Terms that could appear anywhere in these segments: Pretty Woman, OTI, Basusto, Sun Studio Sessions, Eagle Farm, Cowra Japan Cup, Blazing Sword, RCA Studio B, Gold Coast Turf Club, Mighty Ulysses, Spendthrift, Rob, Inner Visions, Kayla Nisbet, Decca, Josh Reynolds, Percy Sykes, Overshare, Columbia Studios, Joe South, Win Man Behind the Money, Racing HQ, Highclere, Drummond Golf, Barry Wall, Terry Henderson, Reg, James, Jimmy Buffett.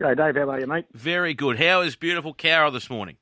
G'day, Dave. How are you, mate? Very good. How is beautiful Cowra this morning?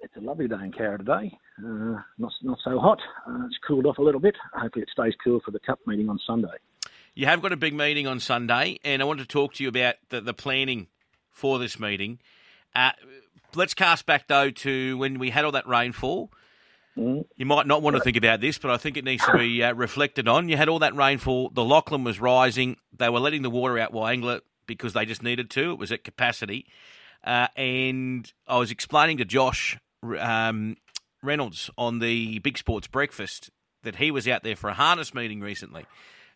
It's a lovely day in Cowra today. Not so hot. It's cooled off a little bit. Hopefully it stays cool for the cup meeting on Sunday. You have got a big meeting on Sunday, and I want to talk to you about the planning for this meeting. Let's cast back, though, to when we had all that rainfall. Mm. You might not want to think about this, but I think it needs to be reflected on. You had all that rainfall. The Lachlan was rising. They were letting the water out Wyangala because they just needed to. It was at capacity. And I was explaining to Josh Reynolds on the Big Sports Breakfast that he was out there for a harness meeting recently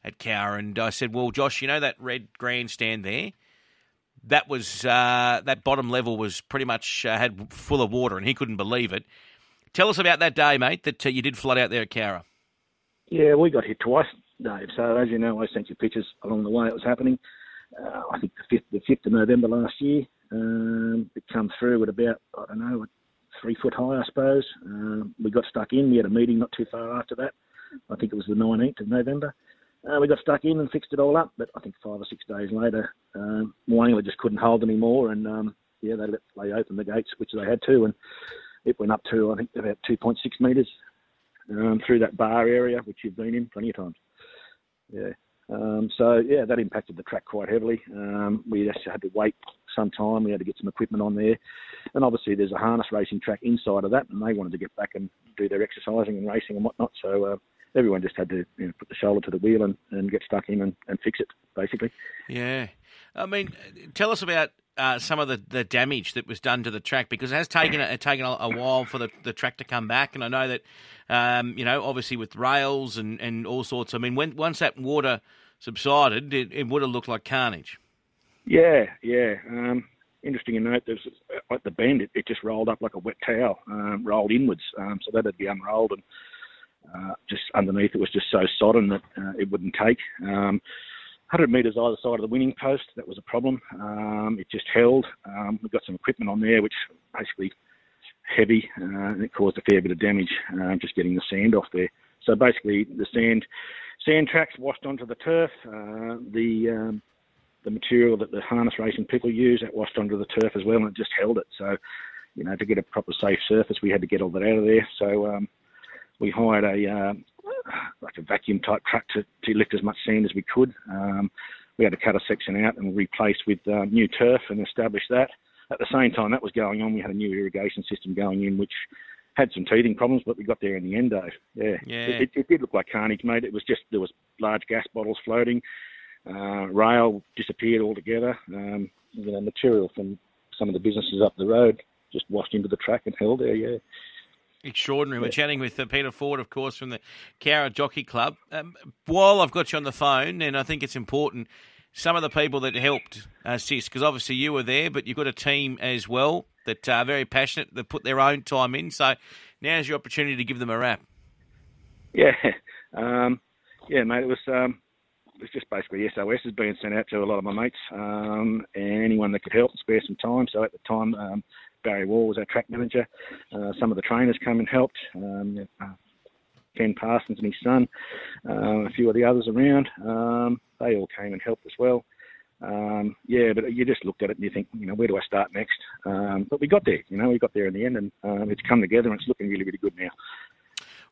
at Cowra, and I said, well, Josh, you know that red grandstand there? That was that bottom level was pretty much had full of water, and he couldn't believe it. Tell us about that day, mate, that you did flood out there at Cowra. Yeah, we got hit twice, Dave. So as you know, I sent you pictures along the way it was happening. I think the 5th of November last year, it come through at about, I don't know, 3 foot high, I suppose. We got stuck in. We had a meeting not too far after that. I think it was the 19th of November. We got stuck in and fixed it all up, but I think 5 or 6 days later, Wyangala just couldn't hold anymore, and they opened the gates, which they had to, and it went up to, I think, about 2.6 metres through that bar area, which you've been in plenty of times. Yeah. That impacted the track quite heavily. We just had to wait some time. We had to get some equipment on there. And obviously there's a harness racing track inside of that, and they wanted to get back and do their exercising and racing and whatnot. So everyone just had to put the shoulder to the wheel and get stuck in and fix it, basically. Yeah. I mean, tell us about some of the damage that was done to the track, because it has taken a while for the track to come back. And I know that, obviously with rails and all sorts, I mean, once that water subsided, it would have looked like carnage. Yeah. Interesting to note, there's at the bend, it just rolled up like a wet towel, rolled inwards. So that had to be unrolled, and just underneath it was just so sodden that it wouldn't take. 100 metres either side of the winning post, that was a problem. It just held. We've got some equipment on there, which basically heavy, and it caused a fair bit of damage, just getting the sand off there. So basically the sand tracks washed onto the turf. The material that the harness racing people use, that washed onto the turf as well, and it just held it. So, to get a proper safe surface, we had to get all that out of there. So we hired a vacuum type truck to lift as much sand as we could. We had to cut a section out and replace with new turf and establish that. At the same time that was going on, we had a new irrigation system going in, which had some teething problems, but we got there in the end, Dave. Yeah. It did look like carnage, mate. It was just, there was large gas bottles floating. Rail disappeared altogether. Material from some of the businesses up the road just washed into the track and held there, yeah. Extraordinary. We're chatting with Peter Ford, of course, from the Cowra Jockey Club. While I've got you on the phone, and I think it's important, some of the people that helped assist, because obviously you were there, but you've got a team as well that are very passionate, that put their own time in. So now's your opportunity to give them a wrap. Yeah. Mate, it was just basically SOS is being sent out to a lot of my mates, and anyone that could help and spare some time. So at the time, Barry Wall was our track manager. Some of the trainers come and helped. Ken Parsons and his son, a few of the others around. They all came and helped as well. But you just looked at it and you think, where do I start next? But we got there. We got there in the end, and it's come together, and it's looking really, really good now.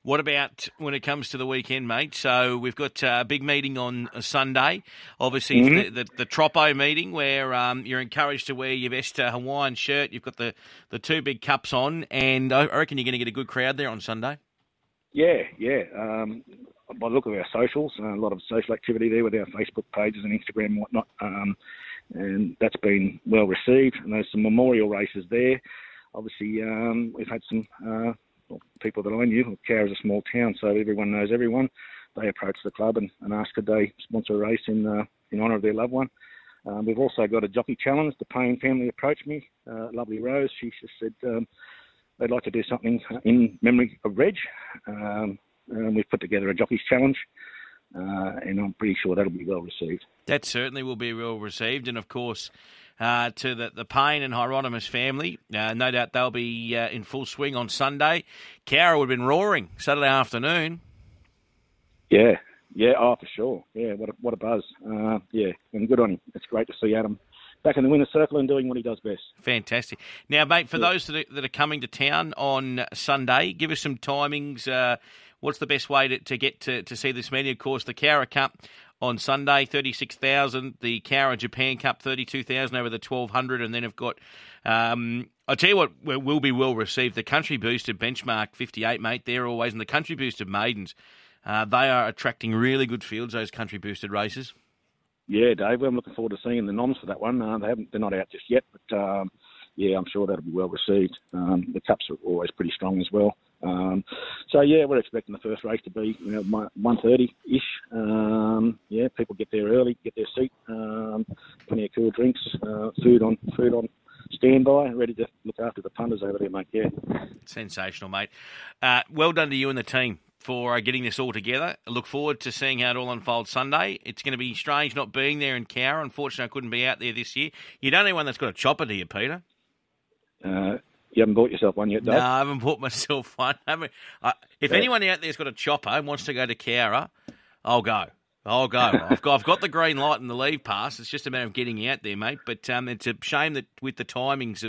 What about when it comes to the weekend, mate? So we've got a big meeting on a Sunday. Obviously, it's the Troppo meeting where you're encouraged to wear your best Hawaiian shirt. You've got the two big cups on, and I reckon you're going to get a good crowd there on Sunday. Yeah. By the look of our socials, a lot of social activity there with our Facebook pages and Instagram and whatnot, and that's been well received. And there's some memorial races there. Obviously, we've had some... people that I knew. Cowra is a small town, so everyone knows everyone. They approached the club and asked could they sponsor a race in honour of their loved one. We've also got a jockey challenge. The Payne family approached me. Lovely Rose. She just said they'd like to do something in memory of Reg. And we've put together a jockey's challenge, and I'm pretty sure that'll be well received. That certainly will be well received, and of course... to the Payne and Hieronymus family. No doubt they'll be in full swing on Sunday. Cowra would have been roaring Saturday afternoon. Yeah, for sure. Yeah, what a buzz. And good on him. It's great to see Adam back in the winner's circle and doing what he does best. Fantastic. Now, mate, for those that are coming to town on Sunday, give us some timings. What's the best way to get to see this meeting? Of course, the Cowra Cup on Sunday, 36,000. The Cowra Japan Cup, 32,000 over the 1,200. And then I've got, I'll tell you what, will be well received. The Country Booster Benchmark 58, mate. They're always in the Country Booster Maidens. They are attracting really good fields, those Country Boosted races. Yeah, Dave, I'm looking forward to seeing the noms for that one. They're not out just yet, but yeah, I'm sure that'll be well received. The cups are always pretty strong as well. So yeah, we're expecting the first race to be 1:30-ish. Yeah, people get there early, get their seat, plenty of cool drinks, food on standby, ready to look after the punters over there, mate. Yeah, sensational, mate. Well done to you and the team for getting this all together. I look forward to seeing how it all unfolds Sunday. It's going to be strange not being there in Cowra. Unfortunately, I couldn't be out there this year. You're the only one that's got a chopper, do you, Peter? You haven't bought yourself one yet, Dave? No, I haven't bought myself one. If anyone out there's got a chopper and wants to go to Cowra, I'll go. I've got the green light and the leave pass. It's just a matter of getting out there, mate. But it's a shame that with the timings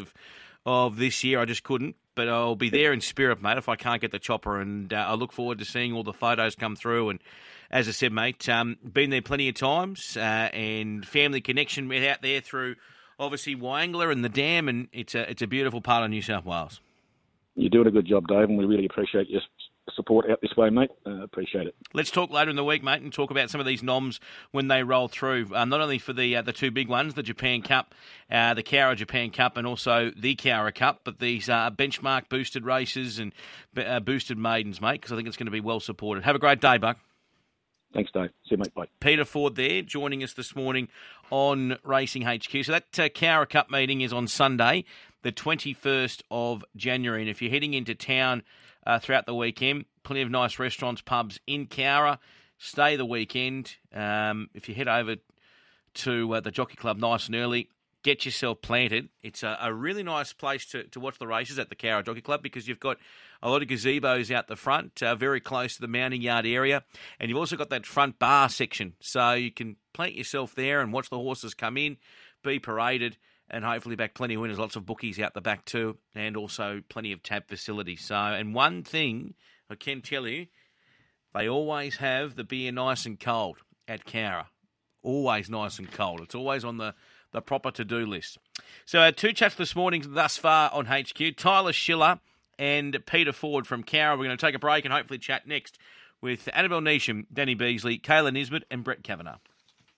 of this year, I just couldn't. But I'll be there in spirit, mate, if I can't get the chopper. And I look forward to seeing all the photos come through. And as I said, mate, been there plenty of times. And family connection went out there through, obviously, Wyangala and the dam. And it's a beautiful part of New South Wales. You're doing a good job, Dave, and we really appreciate your support out this way, mate. Appreciate it. Let's talk later in the week, mate, and talk about some of these noms when they roll through, not only for the two big ones, the Japan Cup, the Cowra Japan Cup, and also the Cowra Cup, but these benchmark boosted races and boosted maidens, mate, because I think it's going to be well supported. Have a great day, Buck. Thanks, Dave. See you, mate. Bye. Peter Ford there joining us this morning on Racing HQ. So that Cowra Cup meeting is on Sunday, the 21st of January. And if you're heading into town throughout the weekend, plenty of nice restaurants, pubs in Cowra. Stay the weekend. If you head over to the Jockey Club nice and early, get yourself planted. It's a really nice place to watch the races at the Cowra Jockey Club because you've got a lot of gazebos out the front, very close to the mounting yard area. And you've also got that front bar section. So you can plant yourself there and watch the horses come in, be paraded, and hopefully back plenty of winners. Lots of bookies out the back too, and also plenty of tab facilities. So, and one thing I can tell you, they always have the beer nice and cold at Cowra. Always nice and cold. It's always on the proper to-do list. So our two chats this morning thus far on HQ, Tyler Schiller and Peter Ford from Cowra. We're going to take a break and hopefully chat next with Annabel Neasham, Danny Beasley, Kayla Nisbet and Brett Kavanagh.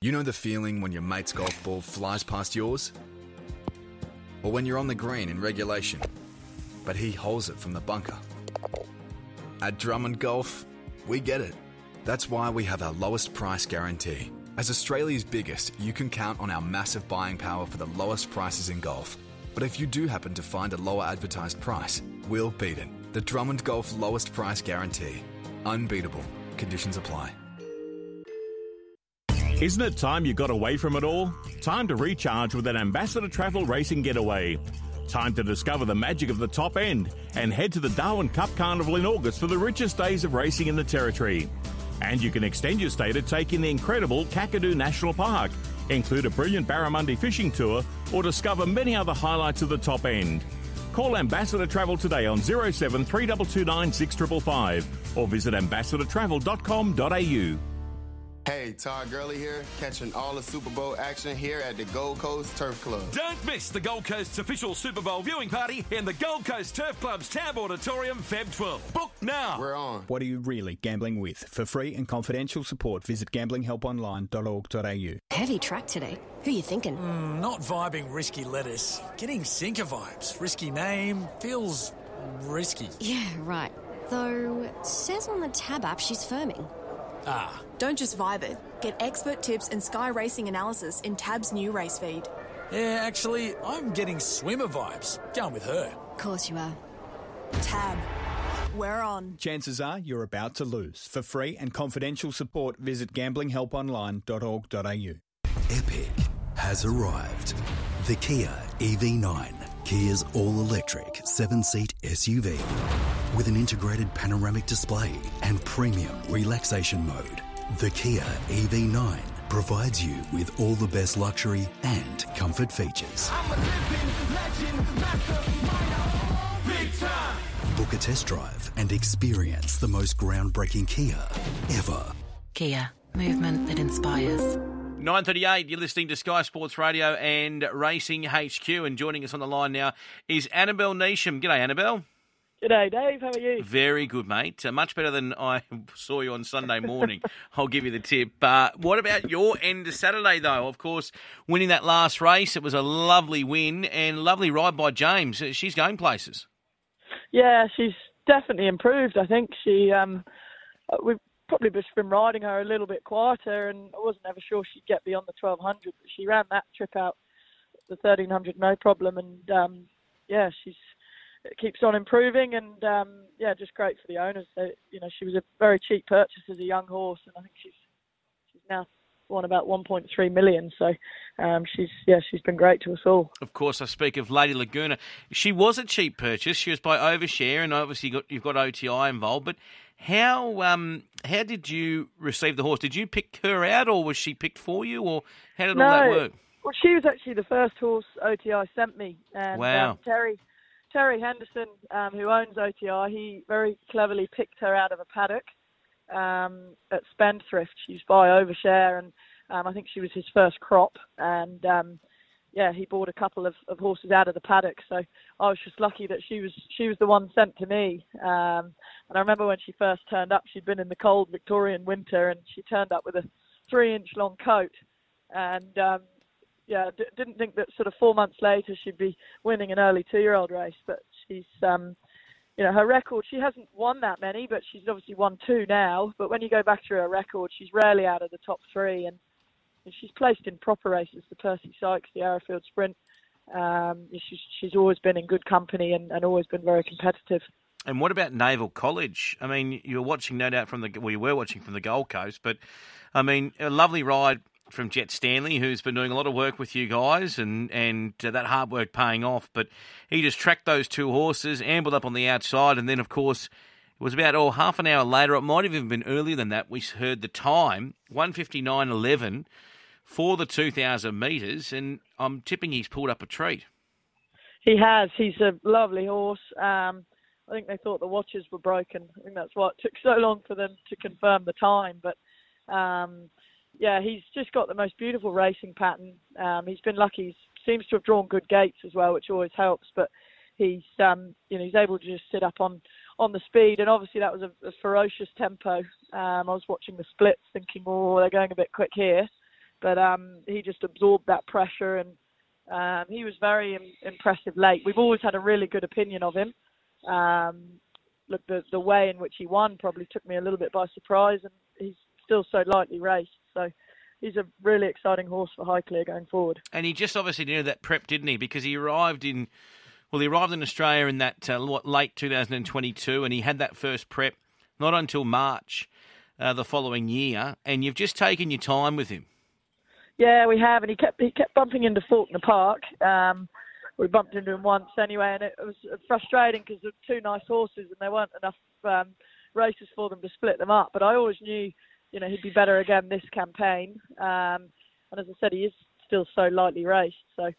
You know the feeling when your mate's golf ball flies past yours? Or when you're on the green in regulation, but he holes it from the bunker? At Drummond Golf, we get it. That's why we have our lowest price guarantee. As Australia's biggest, you can count on our massive buying power for the lowest prices in golf. But if you do happen to find a lower advertised price, we'll beat it. The Drummond Golf Lowest Price Guarantee. Unbeatable. Conditions apply. Isn't it time you got away from it all? Time to recharge with an Ambassador Travel Racing Getaway. Time to discover the magic of the top end and head to the Darwin Cup Carnival in August for the richest days of racing in the territory. And you can extend your stay to take in the incredible Kakadu National Park, include a brilliant barramundi fishing tour, or discover many other highlights of the top end. Call Ambassador Travel today on 07 3229 6555 or visit ambassadortravel.com.au. Hey, Todd Gurley here, catching all the Super Bowl action here at the Gold Coast Turf Club. Don't miss the Gold Coast's official Super Bowl viewing party in the Gold Coast Turf Club's Tab Auditorium Feb 12. Book now. We're on. What are you really gambling with? For free and confidential support, visit gamblinghelponline.org.au. Heavy track today. Who you thinking? Not vibing risky lettuce. Getting sinker vibes. Risky name. Feels risky. Yeah, right. Though, says on the Tab app she's firming. Ah. Don't just vibe it. Get expert tips and Sky Racing analysis in Tab's new race feed. Yeah, actually, I'm getting swimmer vibes. Down with her. Of course you are. Tab. We're on. Chances are you're about to lose. For free and confidential support, visit gamblinghelponline.org.au. Epic has arrived. The Kia EV9. Kia's all-electric 7-seat SUV. With an integrated panoramic display and premium relaxation mode, the Kia EV9 provides you with all the best luxury and comfort features. I'm a living legend, mastermind, big time. Book a test drive and experience the most groundbreaking Kia ever. Kia, movement that inspires. 9:38, you're listening to Sky Sports Radio and Racing HQ, and joining us on the line now is Annabel Neasham. G'day, Annabel. G'day, Dave. How are you? Very good, mate. Much better than I saw you on Sunday morning. I'll give you the tip. What about your end of Saturday, though? Of course, winning that last race. It was a lovely win and lovely ride by James. She's going places. Yeah, she's definitely improved, I think. We've probably just been riding her a little bit quieter, and I wasn't ever sure she'd get beyond the 1,200, but she ran that trip out the 1,300 no problem, and it keeps on improving, and just great for the owners. So, she was a very cheap purchase as a young horse, and I think she's now won about 1.3 million. So she's been great to us all. Of course, I speak of Lady Laguna. She was a cheap purchase. She was by Overshare, and obviously you've got OTI involved. But how did you receive the horse? Did you pick her out, or was she picked for you, or how did all that work? Well, she was actually the first horse OTI sent me, and wow. Terry Henderson, who owns OTI, he very cleverly picked her out of a paddock at Spendthrift. She's by Overshare, and I think she was his first crop. And he bought a couple of horses out of the paddock. So I was just lucky that she was the one sent to me. And I remember when she first turned up, she'd been in the cold Victorian winter, and she turned up with a 3-inch long coat, and didn't think that sort of 4 months later she'd be winning an early 2-year-old race. But she's, her record, she hasn't won that many, but she's obviously won 2 now. But when you go back through her record, she's rarely out of the top 3. And she's placed in proper races, the Percy Sykes, the Arrowfield Sprint. She's always been in good company and always been very competitive. And what about Naval College? I mean, you were watching from the Gold Coast, but, I mean, a lovely ride from Jet Stanley, who's been doing a lot of work with you guys, and that hard work paying off. But he just tracked those 2 horses, ambled up on the outside, and then, of course, it was about half an hour later. It might have even been earlier than that. We heard the time, 1:59.11 for the 2,000 metres, and I'm tipping he's pulled up a treat. He has. He's a lovely horse. I think they thought the watches were broken. I think that's why it took so long for them to confirm the time, but... he's just got the most beautiful racing pattern. He's been lucky. He seems to have drawn good gates as well, which always helps. But he's, he's able to just sit up on the speed. And obviously that was a ferocious tempo. I was watching the splits thinking, they're going a bit quick here. But he just absorbed that pressure. And he was very impressive late. We've always had a really good opinion of him. Look, the way in which he won probably took me a little bit by surprise. And he's still so lightly raced. So he's a really exciting horse for Highclere going forward. And he just obviously knew that prep, didn't he? Because he arrived in Australia in that late 2022, and he had that first prep not until March the following year. And you've just taken your time with him. Yeah, we have, and he kept bumping into Faulkner Park. We bumped into him once anyway, and it was frustrating because there were 2 nice horses, and there weren't enough races for them to split them up. But I always knew, he'd be better again this campaign. And as I said, he is still so lightly raced. So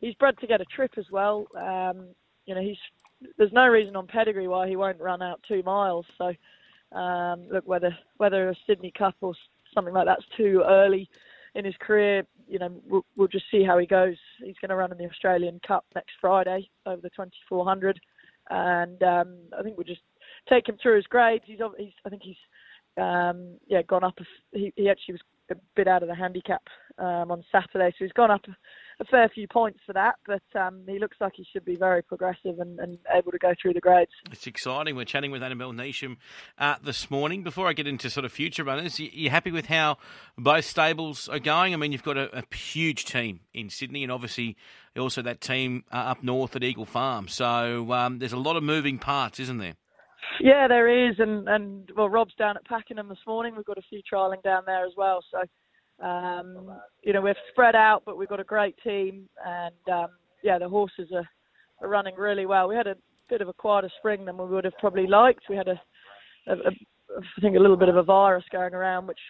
he's bred to get a trip as well. There's no reason on pedigree why he won't run out 2 miles. So look, whether a Sydney Cup or something like that's too early in his career, we'll just see how he goes. He's going to run in the Australian Cup next Friday over the 2,400. And I think we'll just take him through his grades. Gone up. He actually was a bit out of the handicap on Saturday, so he's gone up a fair few points for that. But he looks like he should be very progressive and able to go through the grades. It's exciting. We're chatting with Annabel Neasham this morning. Before I get into sort of future runners, you happy with how both stables are going? I mean, you've got a huge team in Sydney, and obviously also that team up north at Eagle Farm. So there's a lot of moving parts, isn't there? Yeah, there is, and Rob's down at Pakenham this morning. We've got a few trialling down there as well. So, we're spread out, but we've got a great team, and the horses are running really well. We had a bit of a quieter spring than we would have probably liked. We had I think a little bit of a virus going around, which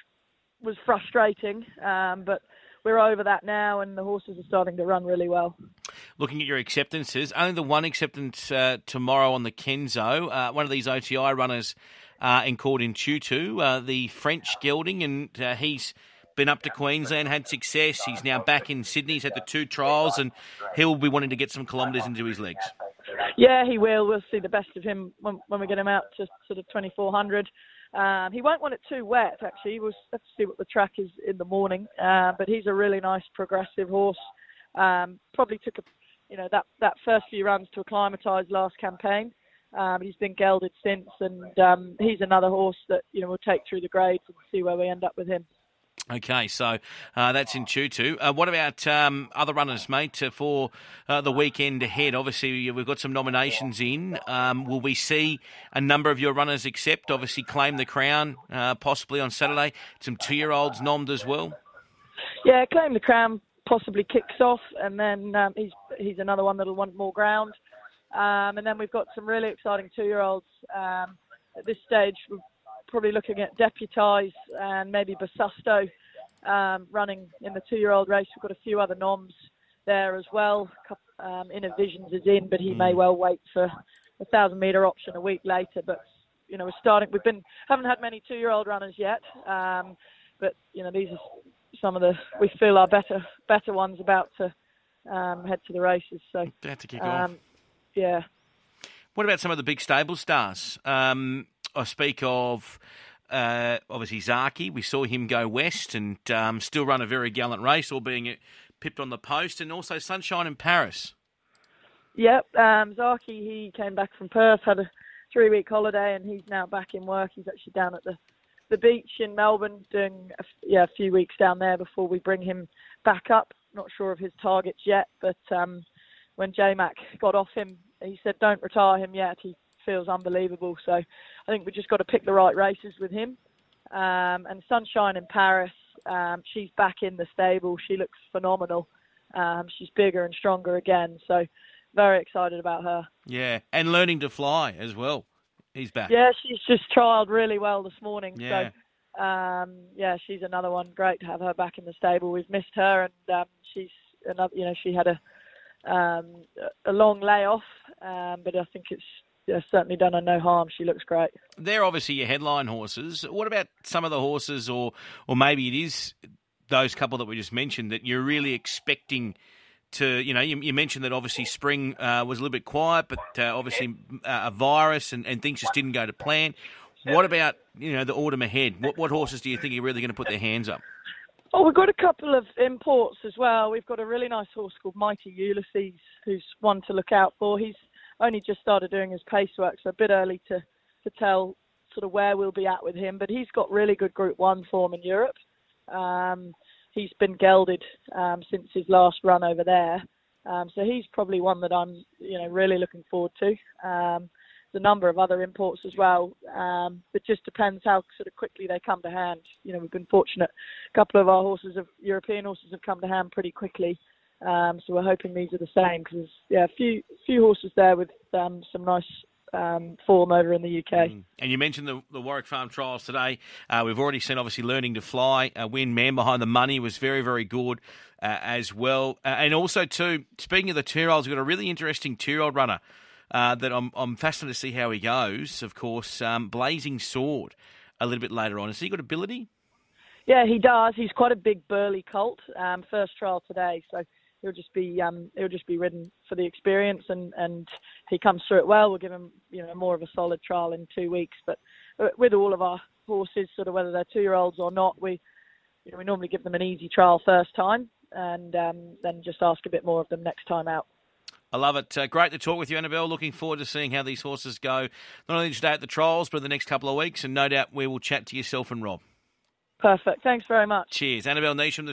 was frustrating, but we're over that now and the horses are starting to run really well. Looking at your acceptances, only the one acceptance tomorrow on the Kenzo. One of these OTI runners in called in Tutu, the French gelding, and he's been up to Queensland, had success. He's now back in Sydney. He's had the 2 trials and he'll be wanting to get some kilometres into his legs. Yeah, he will. We'll see the best of him when we get him out to sort of 2,400. He won't want it too wet, actually. We'll have to see what the track is in the morning. But he's a really nice, progressive horse. Probably took that first few runs to acclimatise last campaign. He's been gelded since, and he's another horse that we'll take through the grades and see where we end up with him. Okay, so that's in Tutu. What about other runners, mate, for the weekend ahead? Obviously, we've got some nominations in. Will we see a number of your runners accept? Obviously, Claim the Crown, possibly on Saturday. Some 2-year-olds nommed as well. Yeah, Claim the Crown possibly kicks off, and then he's another one that'll want more ground. And then we've got some really exciting 2-year-olds. At this stage, we've probably looking at Deputise and maybe Basusto running in the 2-year-old race. We've got a few other noms there as well. Inner Visions is in, but he may well wait for a 1,000-metre option a week later. But, we're starting. Haven't had many 2-year-old runners yet. But, these are some of the, we feel, are better ones about to head to the races. So they have to kick off. Yeah. What about some of the big stable stars? I speak of, obviously, Zaki. We saw him go west and still run a very gallant race, all being pipped on the post, and also Sunshine in Paris. Yep, Zaki, he came back from Perth, had a 3-week holiday, and he's now back in work. He's actually down at the beach in Melbourne doing a few weeks down there before we bring him back up. Not sure of his targets yet, but when J-Mac got off him, he said, don't retire him yet. He feels unbelievable, so I think we just got to pick the right races with him. And Sunshine in Paris, she's back in the stable. She looks phenomenal. She's bigger and stronger again, so very excited about her. Yeah, and Learning to Fly as well. He's back. Yeah, she's just trialled really well this morning. Yeah. So, she's another one. Great to have her back in the stable. We've missed her, and she's another. She had a long layoff, but I think it's. Yeah, certainly done her no harm. She looks great. They're obviously your headline horses. What about some of the horses, or maybe it is those couple that we just mentioned, that you're really expecting to, you mentioned that obviously spring was a little bit quiet, but obviously a virus and things just didn't go to plan. What about, the autumn ahead? What horses do you think are really going to put their hands up? Oh, we've got a couple of imports as well. We've got a really nice horse called Mighty Ulysses, who's one to look out for. He's only just started doing his pace work, so a bit early to tell sort of where we'll be at with him. But he's got really good Group 1 form in Europe. He's been gelded since his last run over there. So he's probably one that I'm, really looking forward to. There's a number of other imports as well. It just depends how sort of quickly they come to hand. We've been fortunate. A couple of our European horses have come to hand pretty quickly. So we're hoping these are the same because a few horses there with some nice form over in the UK. And you mentioned the Warwick Farm trials today. We've already seen, obviously, Learning to Fly. Win Man Behind the Money was very, very good as well. And also, too, speaking of the 2-year-olds, we've got a really interesting 2-year-old runner that I'm fascinated to see how he goes, of course, Blazing Sword a little bit later on. Has he got ability? Yeah, he does. He's quite a big, burly colt. First trial today, so he'll just be ridden for the experience, and he comes through it well. We'll give him more of a solid trial in 2 weeks. But with all of our horses, sort of whether they're 2-year-olds or not, we normally give them an easy trial first time, and then just ask a bit more of them next time out. I love it. Great to talk with you, Annabel. Looking forward to seeing how these horses go, not only today at the trials, but the next couple of weeks, and no doubt we will chat to yourself and Rob. Perfect. Thanks very much. Cheers, Annabel Neasham.